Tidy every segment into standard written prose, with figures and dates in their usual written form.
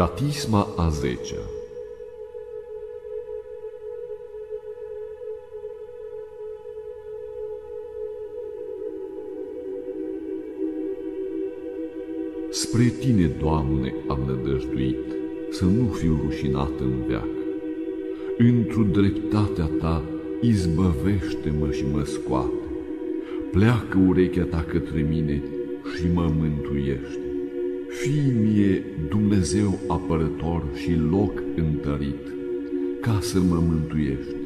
Catisma a 10-a. Spre Tine, Doamne, am nădăjduit, să nu fiu rușinat în veac. Întru dreptatea Ta izbăvește-mă și mă scoate. Pleacă urechea Ta către mine și mă mântuiește. Fii mie Dumnezeu apărător și loc întărit, ca să mă mântuiești,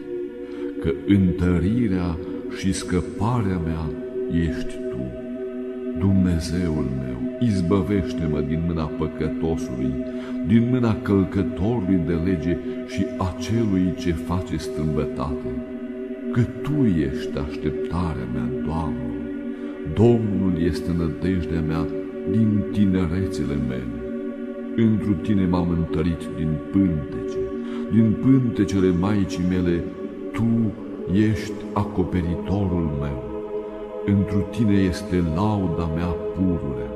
că întărirea și scăparea mea ești Tu, Dumnezeul meu. Izbăvește-mă din mâna păcătosului, din mâna călcătorului de lege și a celui ce face strâmbătate, că Tu ești așteptarea mea, Doamne. Domnul este nădejdea mea din tinerețele mele. Întru Tine m-am întărit din pântece, din pântecele Maicii mele. Tu ești acoperitorul meu. Întru Tine este lauda mea pururea.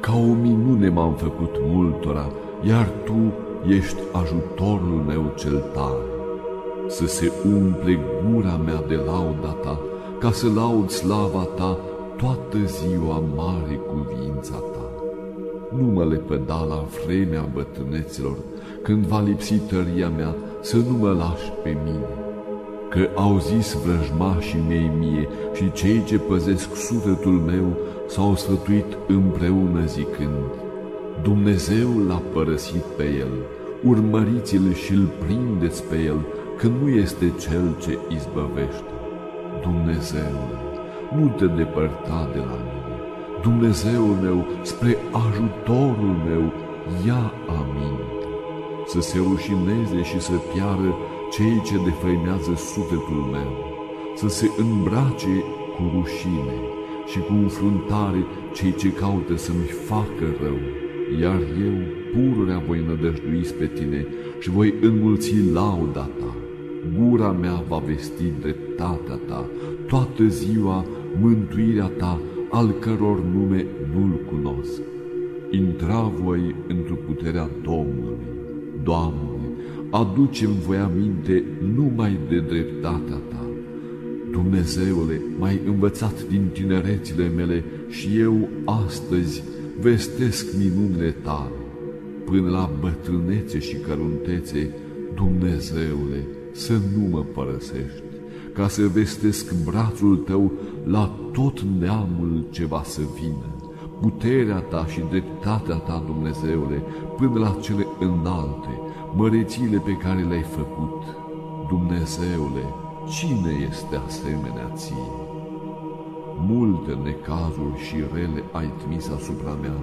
Ca o minune m-am făcut multora, iar Tu ești ajutorul meu cel tare. Să se umple gura mea de lauda Ta, ca să laud slava Ta toată ziua mare cuvința Ta. Nu mă lepăda la vremea bătrâneților, când va lipsi tăria mea, să nu mă lași pe mine. Că au zis vrăjmașii mei mie și cei ce păzesc sufletul meu s-au sfătuit împreună zicând: Dumnezeu L-a părăsit pe el, urmăriți-L și-L prindeți pe el, că nu este Cel ce izbăvește. Dumnezeule, nu te depărta de la mine. Dumnezeul meu, spre ajutorul meu, ia aminte. Să se rușineze și să piară cei ce defăimează sufletul meu, să se îmbrace cu rușine și cu înfruntare cei ce caută să-mi facă rău. Iar eu, pururea, voi nădăjdui spre Tine și voi înmulți lauda Ta. Gura mea va vesti dreptatea Ta, toată ziua mântuirea Ta, al căror nume nu-L cunosc. Intra voi într-o puterea Domnului. Doamne, aduce-mi voi aminte numai de dreptatea Ta. Dumnezeule, m-ai învățat din tinerețile mele și eu astăzi vestesc minunile Tale. Până la bătrânețe și căruntețe, Dumnezeule, să nu mă părăsești, ca să vestesc brațul Tău la tot neamul ce va să vină, puterea Ta și dreptatea Ta, Dumnezeule, până la cele înalte, mărețiile pe care le-ai făcut. Dumnezeule, cine este asemenea Ție? Multe necazuri și rele ai trimis asupra mea,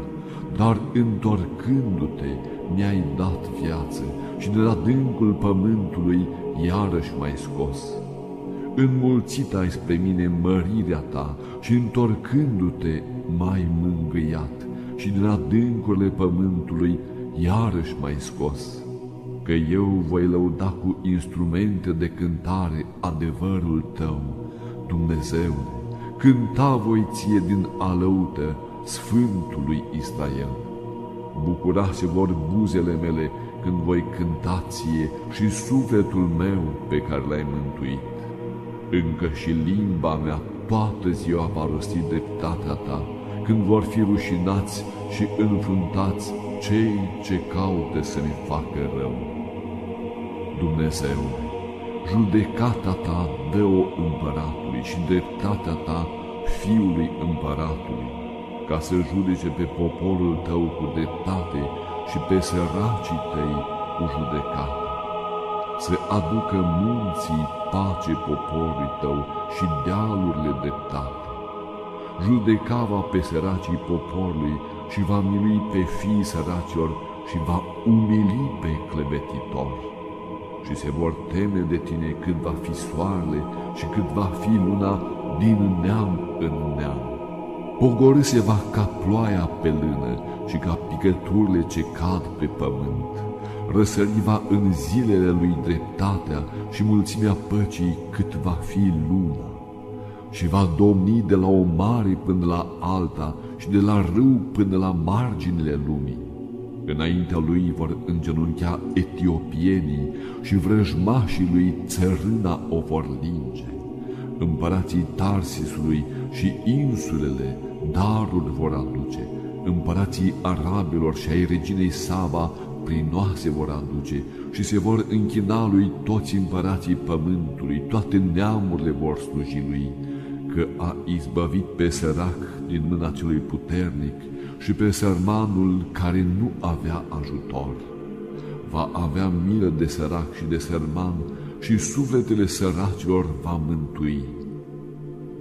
dar întorcându-Te mi-ai dat viață și de la dâncul pământului iarăși m-ai scos. Înmulțit ai spre mine mărirea Ta și întorcându-Te m-ai mângâiat și de la dâncurile pământului iarăși m-ai scos. Că eu voi lăuda cu instrumente de cântare adevărul Tău, Dumnezeule. Cânta voi Ție din alăută, Sfântului Israel. Bucurase vor buzele mele când voi cânta Ție și sufletul meu pe care L-ai mântuit. Încă și limba mea toată ziua va rosti dreptatea Ta, când vor fi rușinați și înfruntați cei ce caută să-mi facă rău. Dumnezeule, judecata Ta dă-o împăratului și dreptatea Ta fiului împăratului, ca să judece pe poporul Tău cu dreptate și pe săracii Tăi cu judecată. Să aducă munții pace poporului Tău și dealurile dreptate. Judeca va pe săracii poporului și va milui pe fiii săracilor și va umili pe clebetitori. Și se vor teme de Tine cât va fi soarele și cât va fi luna din neam în neam. Pogorâ se va ca ploaia pe lână și ca picăturile ce cad pe pământ. Răsări va în zilele lui dreptatea și mulțimea păcii cât va fi luna. Și va domni de la o mare până la alta și de la râu până la marginile lumii. Înaintea lui vor îngenunchea etiopienii și vrăjmașii lui țărâna o vor linge. Împărații Tarsisului și insulele daruri vor aduce, împărații arabilor și ai reginei Saba prinoase vor aduce și se vor închina lui toți împărații pământului, toate neamurile vor sluji lui, că a izbăvit pe sărac din mâna celui puternic și pe sărmanul care nu avea ajutor. Va avea milă de sărac și de sărman și sufletele săracilor va mântui.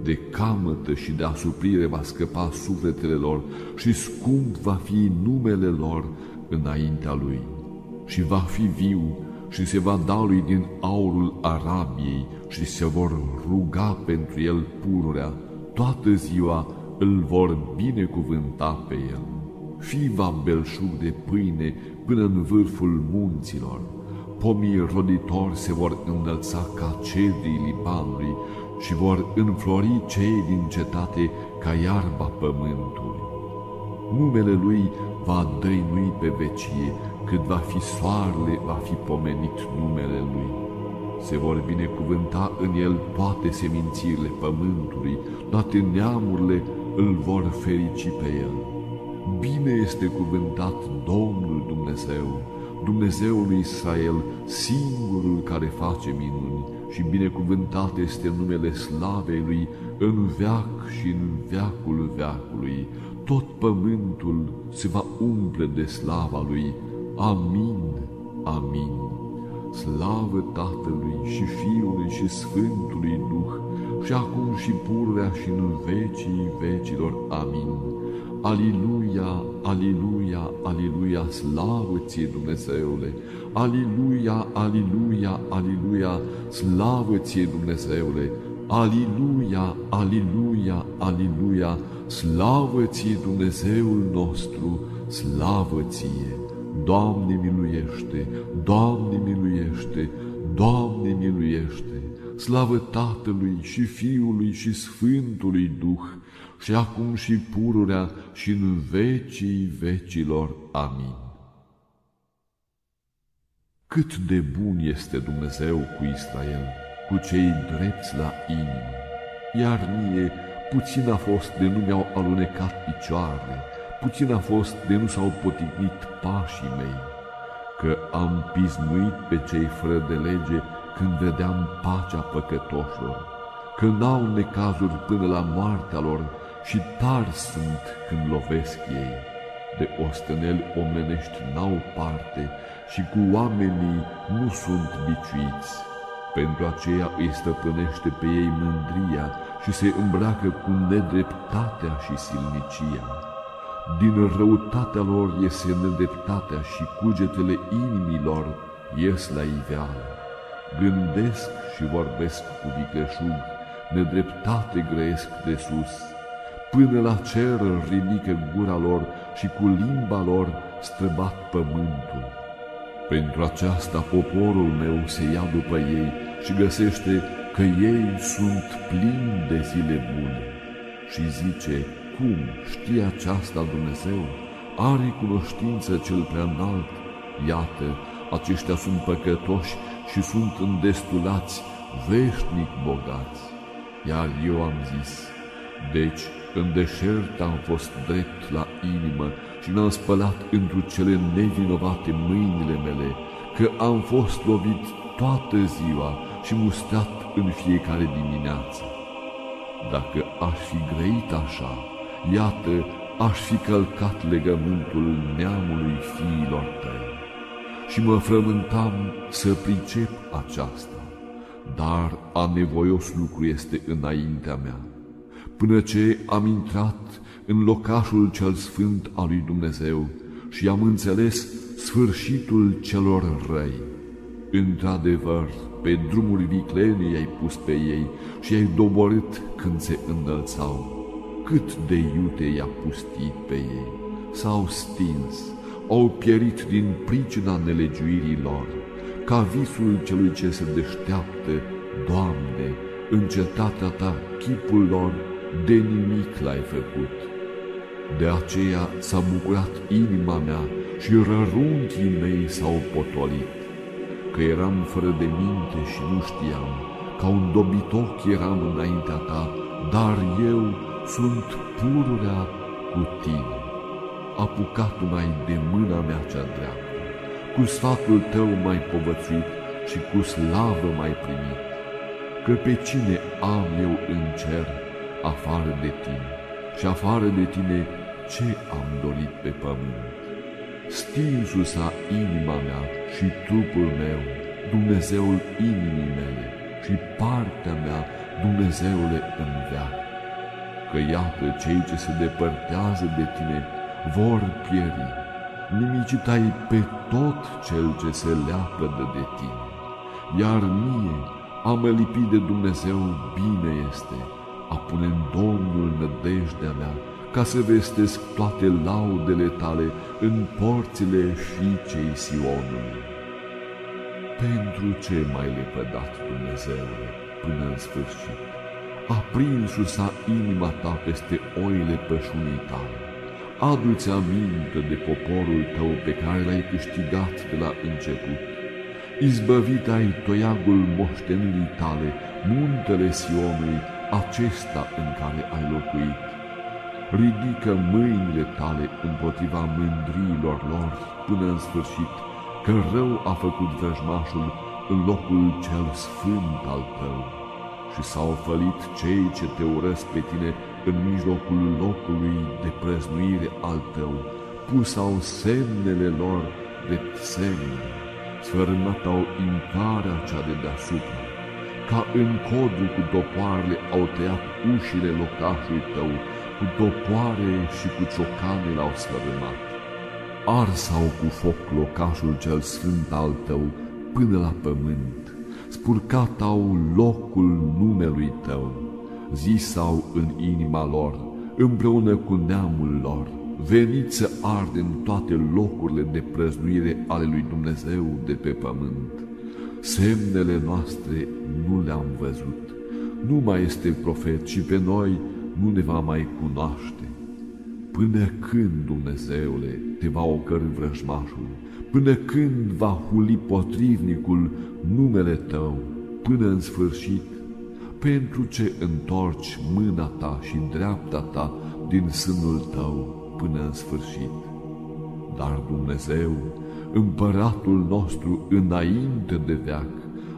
De camătă și de asuprire va scăpa sufletele lor și scump va fi numele lor înaintea lui. Și va fi viu și se va da lui din aurul Arabiei și se vor ruga pentru el pururea, toată ziua îl vor binecuvânta pe el. Fi va belșug de pâine până în vârful munților. Pomii roditori se vor înălța ca cedrii Libanului și vor înflori cei din cetate ca iarba pământului. Numele lui va dăinui pe vecie, cât va fi soarele, va fi pomenit numele lui. Se vor binecuvânta în el toate semințirile pământului, toate neamurile îl vor ferici pe el. Bine este cuvântat Domnul Dumnezeu, Dumnezeul Israel, singurul care face minuni, și binecuvântat este numele slavei lui în veac și în veacul veacului. Tot pământul se va umple de slava lui. Amin, amin. Slavă Tatălui și Fiului și Sfântului Duh, și acum și pururea și în vecii vecilor. Amin. Aliluia, aliluia, aliluia, slavă ție, Dumnezeule! Aliluia, aliluia, aliluia, slavă ție, Dumnezeule! Aliluia, aliluia, aliluia, slavă ție, Dumnezeul nostru, slavă ție! Doamne miluiește, Doamne miluiește, Doamne miluiește! Slavă Tatălui și Fiului și Sfântului Duh, și acum și pururea și în vecii vecilor. Amin. Cât de bun este Dumnezeu cu Israel, cu cei drepți la inimă! Iar mie puțin a fost de nu mi-au alunecat picioarele, puțin a fost de nu s-au poticnit pașii mei, că am pismuit pe cei fără de lege când vedeam pacea păcătoșilor, că n-au necazuri până la moartea lor și tari sunt când lovesc ei. De osteneli omenești n-au parte și cu oamenii nu sunt biciuiți. Pentru aceea îi stăpânește pe ei mândria și se îmbracă cu nedreptatea și silnicia. Din răutatea lor iese nedreptatea și cugetele inimilor ies la iveală. Gândesc și vorbesc cu vicleșug, nedreptate grăiesc de sus. Până la cer ridică gura lor și cu limba lor străbat pământul. Pentru aceasta poporul meu se ia după ei și găsește că ei sunt plini de zile bune. Și zice, cum știe aceasta Dumnezeu? Are cunoștință cel preanalt? Iată, aceștia sunt păcătoși și sunt îndestulați, veșnic bogați. Iar eu am zis, deci în deșert am fost drept la inimă și mi-am spălat întru cele nevinovate mâinile mele, că am fost lovit toată ziua și mustrat în fiecare dimineață. Dacă aș fi grăit așa, iată, aș fi călcat legământul neamului fiilor tăi. Și mă frământam să pricep aceasta, dar anevoios lucru este înaintea mea, până ce am intrat în locașul cel sfânt al lui Dumnezeu și am înțeles sfârșitul celor răi. Într-adevăr, pe drumuri viclenii i-ai pus pe ei și i-ai doborât când se înălțau. Cât de iute i-a pustit pe ei, s-au stins, au pierit din pricina nelegiuirii lor, ca visul celui ce se deșteaptă. Doamne, în cetatea ta, chipul lor, de nimic l-ai făcut. De aceea s-a bucurat inima mea și rărunchii mei s-au potolit, că eram fără de minte și nu știam, ca un dobitoc eram înaintea ta, dar eu sunt pururea cu tine, apucat mai de mâna mea cea dreaptă, cu sfatul tău mai povățuit și cu slavă mai primit, că pe cine am eu în cer afară de tine, și afară de tine ce am dorit pe pământ? Stinsul s-a inima mea și trupul meu, Dumnezeul inimii mele, și partea mea, Dumnezeule, în veac. Că iată cei ce se depărtează de tine vor pieri, nimicitai pe tot cel ce se leapădă de tine. Iar mie, a mă lipi de Dumnezeu bine este, a pune în Domnul nădejdea mea, ca să vestesc toate laudele tale în porțile fiicei Sionului. Pentru ce m-ai lepădat, Dumnezeule, până în sfârșit? Aprinsul s-a inima ta peste oile pășunii tale. Adu-ți aminte de poporul tău pe care l-ai câștigat de la început. Izbăvit ai toiagul moștenirii tale, muntele Sionului, acesta în care ai locuit. Ridică mâinile tale împotriva mândriilor lor până în sfârșit, că rău a făcut vrăjmașul în locul cel sfânt al tău. Și s-au fălit cei ce te urăsc pe tine în mijlocul locului de prăznuire al tău, pusau semnele lor de semne, sfârmătau intrarea cea de deasupra, ca în codru cu dopoarele au tăiat ușile locașului tău, cu dopoare și cu ciocane l-au sfărâmat. Arsau cu foc locașul cel sfânt al tău până la pământ, spurcat au locul numelui tău, zisau în inima lor, împreună cu neamul lor, veniți să ardem toate locurile de prăznuire ale lui Dumnezeu de pe pământ. Semnele noastre nu le-am văzut, nu mai este profet și pe noi nu ne va mai cunoaște. Până când, Dumnezeule, te va ocărî vrăjmașul? Până când va huli potrivnicul numele tău? Până în sfârșit, pentru ce întorci mâna ta și dreapta ta din sânul tău până în sfârșit? Dar Dumnezeu, Împăratul nostru înainte de veac,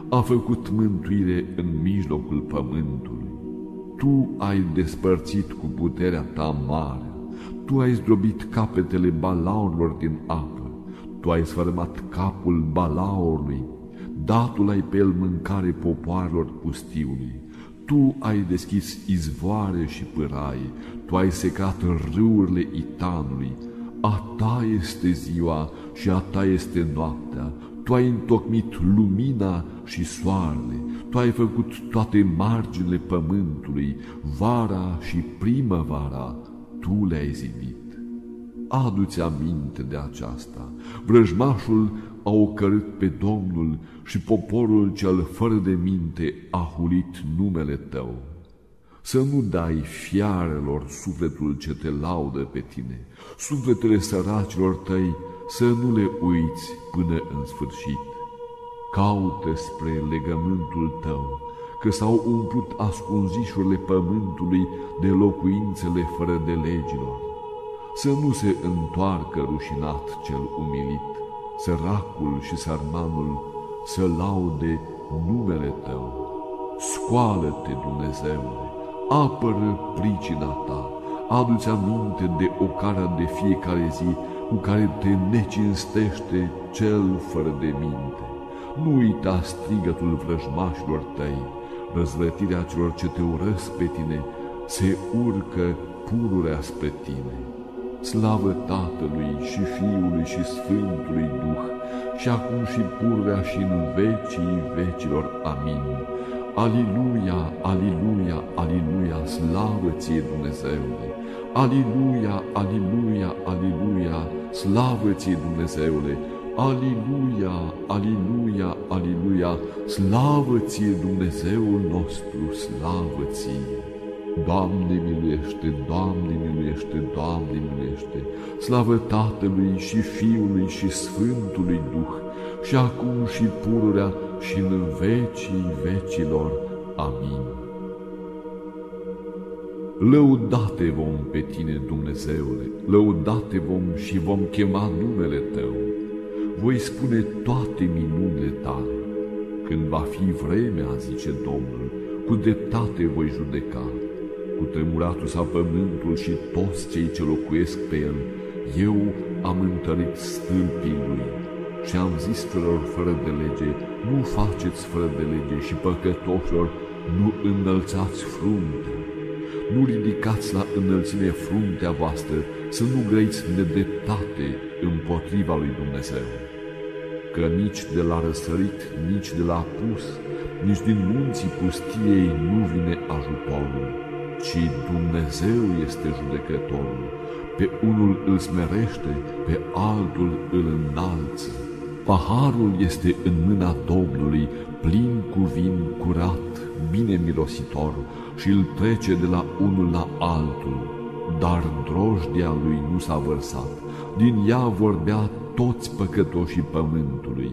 a făcut mântuire în mijlocul pământului. Tu ai despărțit cu puterea ta mare, tu ai zdrobit capetele balaurilor din apă, tu ai sfărâmat capul balaurului, datul ai pe el mâncare popoarelor pustiului, tu ai deschis izvoare și pâraie, tu ai secat râurile Itanului, a ta este ziua și a ta este noaptea, tu ai întocmit lumina și soarele, tu ai făcut toate marginile pământului, vara și primăvara, tu le-ai zidit. Adu-ți aminte de aceasta. Vrăjmașul a ocărât pe Domnul și poporul cel fără de minte a hulit numele tău. Să nu dai fiarelor sufletul ce te laudă pe tine, sufletele săracilor tăi să nu le uiți până în sfârșit. Caută spre legământul tău, că s-au umplut ascunzișurile pământului de locuințele fără de legilor. Să nu se întoarcă rușinat cel umilit, săracul și sărmanul să laude numele tău. Scoală-te, Dumnezeule, apără pricina ta, adu-ți aminte de ocarea de fiecare zi cu care te necinstește cel fără de minte. Nu uita strigătul vrăjmașilor tăi, răzvrătirea celor ce te urăsc pe tine, se urcă pururea spre tine. Slavă Tatălui și Fiului și Sfântului Duh, și acum și pururea și în vecii vecilor. Amin. Aliluia, aliluia, aliluia, slavă ție, Dumnezeule! Aliluia, aliluia, aliluia, slavă ție, Dumnezeule! Aliluia, aliluia, aliluia, slavă ție, Dumnezeul nostru, slavă ție! Doamne miluiește, Doamne miluiește, Doamne miluiește, slavă Tatălui și Fiului și Sfântului Duh, și acum și pururea și în vecii vecilor. Amin. Lăudate vom pe Tine, Dumnezeule, lăudate vom și vom chema numele Tău. Voi spune toate minunile Tale. Când va fi vremea, zice Domnul, cu dreptate voi judeca. Cu tremuratul s-a pământul și toți cei ce locuiesc pe el, eu am întărit stâlpii lui și am zis celor fără de lege, nu faceți fără de lege, și păcătoșilor, nu înălțați fruntea. Nu ridicați la înălțime fruntea voastră, să nu grăiți nedreptate împotriva lui Dumnezeu. Că nici de la răsărit, nici de la apus, nici din munții pustiei nu vine ajutorul, ci Dumnezeu este judecătorul. Pe unul îl smerește, pe altul îl înalță. Paharul este în mâna Domnului, plin cu vin curat, bine mirositor, și îl trece de la unul la altul. Dar drojdia lui nu s-a vărsat, din ea vorbea toți păcătoșii pământului,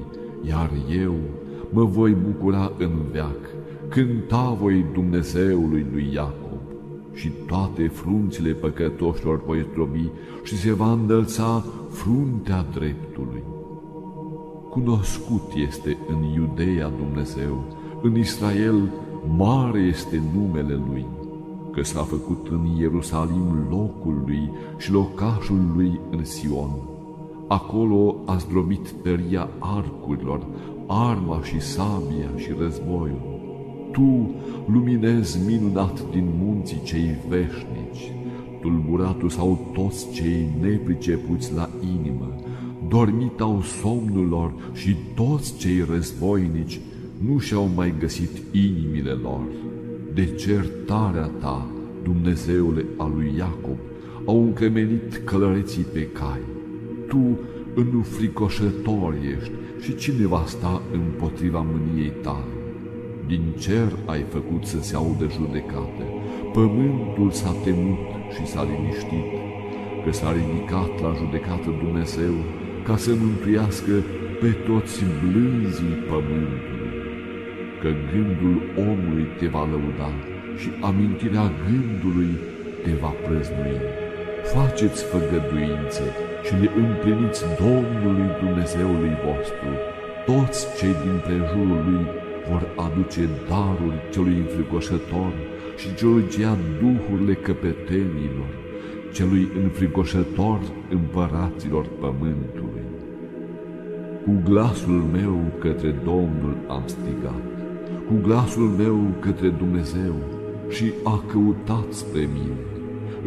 iar eu mă voi bucura în veac, cânta voi Dumnezeului lui Iacob, și toate frunțile păcătoșilor voi zdrobi și se va îndălța fruntea dreptului. Cunoscut este în Iudeea Dumnezeu, în Israel mare este numele Lui, că s-a făcut în Ierusalim locul Lui și locașul Lui în Sion. Acolo a zdrobit tăria arcurilor, arma și sabia și războiul. Tu luminezi minunat din munții cei veșnici, tulburatul sau toți cei nepricepuți la inimă, dormit au somnul lor și toți cei războinici nu și-au mai găsit inimile lor. De certarea Ta, Dumnezeule al lui Iacob, au încremenit călăreții pe cai. Tu înfricoșător ești și cine va sta împotriva mâniei Tale? Din cer ai făcut să se audă judecate, pământul s-a temut și s-a liniștit, că s-a ridicat la judecată Dumnezeu ca să mântuiască pe toți blânzii pământului. Că gândul omului te va lăuda și amintirea gândului te va prăznui. Faceți făgăduințe și le împliniți Domnului Dumnezeului vostru. Toți cei din prejurul lui vor aduce daruri celui înfricoșător și celui ce ia duhurile căpetenilor, celui înfricoșător împăraților pământului. Cu glasul meu către Domnul am strigat, cu glasul meu către Dumnezeu, și a căutat spre mine.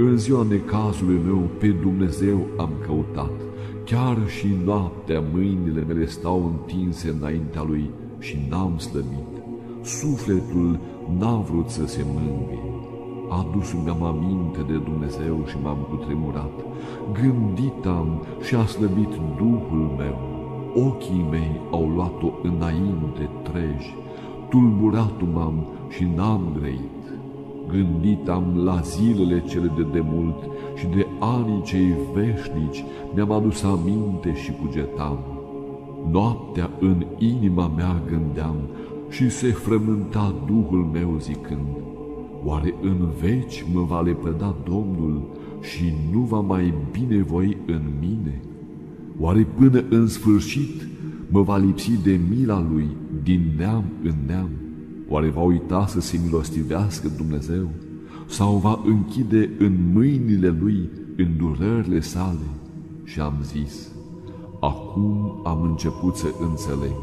În ziua necazului meu pe Dumnezeu am căutat, chiar și noaptea mâinile mele stau întinse înaintea Lui și n-am slăbit. Sufletul n-a vrut să se mângâie. Adus-mi am aminte de Dumnezeu și m-am cutremurat. Gândit am și a slăbit duhul meu. Ochii mei au luat-o înainte treji. Tulburat m-am și n-am grăit. Gândit am la zilele cele de demult și de anii cei veșnici, mi-am adus aminte și cugetam. Noaptea în inima mea gândeam și se frământa duhul meu zicând, oare în veci mă va lepăda Domnul și nu va mai binevoi în mine? Oare până în sfârșit mă va lipsi de mila Lui din neam în neam? Oare va uita să se milostivească Dumnezeu? Sau va închide în mâinile Lui îndurările sale? Și am zis, acum am început să înțeleg.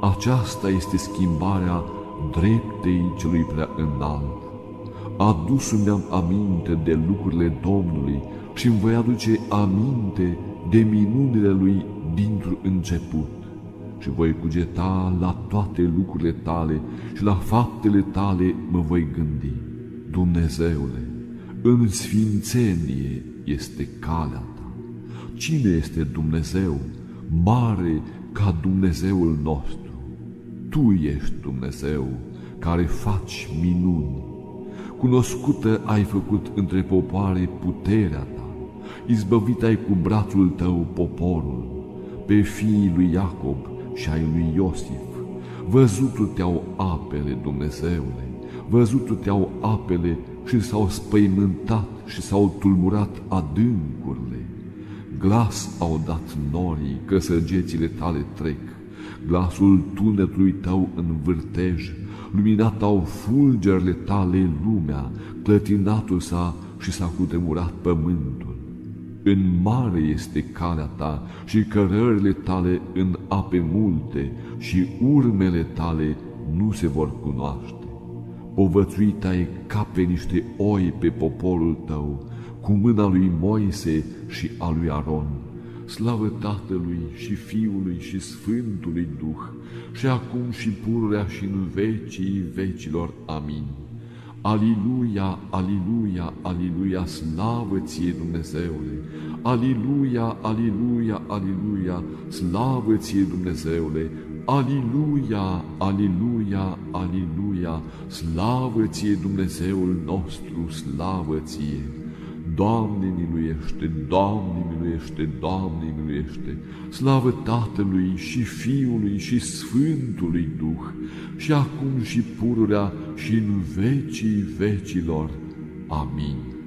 Aceasta este schimbarea dreptei celui prea înalt. Adus-mi-am aminte de lucrurile Domnului și îmi voi aduce aminte de minunile Lui dintr-un început. Și voi cugeta la toate lucrurile Tale și la faptele Tale mă voi gândi. Dumnezeule, în sfințenie este calea Ta. Cine este Dumnezeu mare ca Dumnezeul nostru? Tu ești Dumnezeu care faci minuni. cunoscută ai făcut între popoare puterea ta, izbăvit ai cu brațul tău poporul, pe fiii lui Iacob și ai lui Iosif. Văzutul te-au apele, Dumnezeule, văzutul te-au apele și s-au spăimântat și s-au tulburat adâncurile. Glas au dat norii că săgețile tale trec, glasul tunetului tău în vârtej, luminat au fulgerile tale lumea, clătinatul s-a și s-a cutremurat pământul. În mare este calea ta și cărările tale în ape multe și urmele tale nu se vor cunoaște. Povățuit ai ca pe niște oi pe poporul tău, cu mâna lui Moise și a lui Aron. Slavă Tatălui și Fiului și Sfântului Duh, și acum și pururea și în vecii vecilor. Amin. Aliluia, aliluia, aliluia, slavă ție, Dumnezeule! Aliluia, aliluia, aliluia, slavă ție, Dumnezeule! Aliluia, aliluia, aliluia, slavă ție, Dumnezeul nostru, slavă ție! Doamne miluiește, Doamne miluiește, Doamne miluiește, slavă Tatălui și Fiului și Sfântului Duh, și acum și pururea și în vecii vecilor. Amin.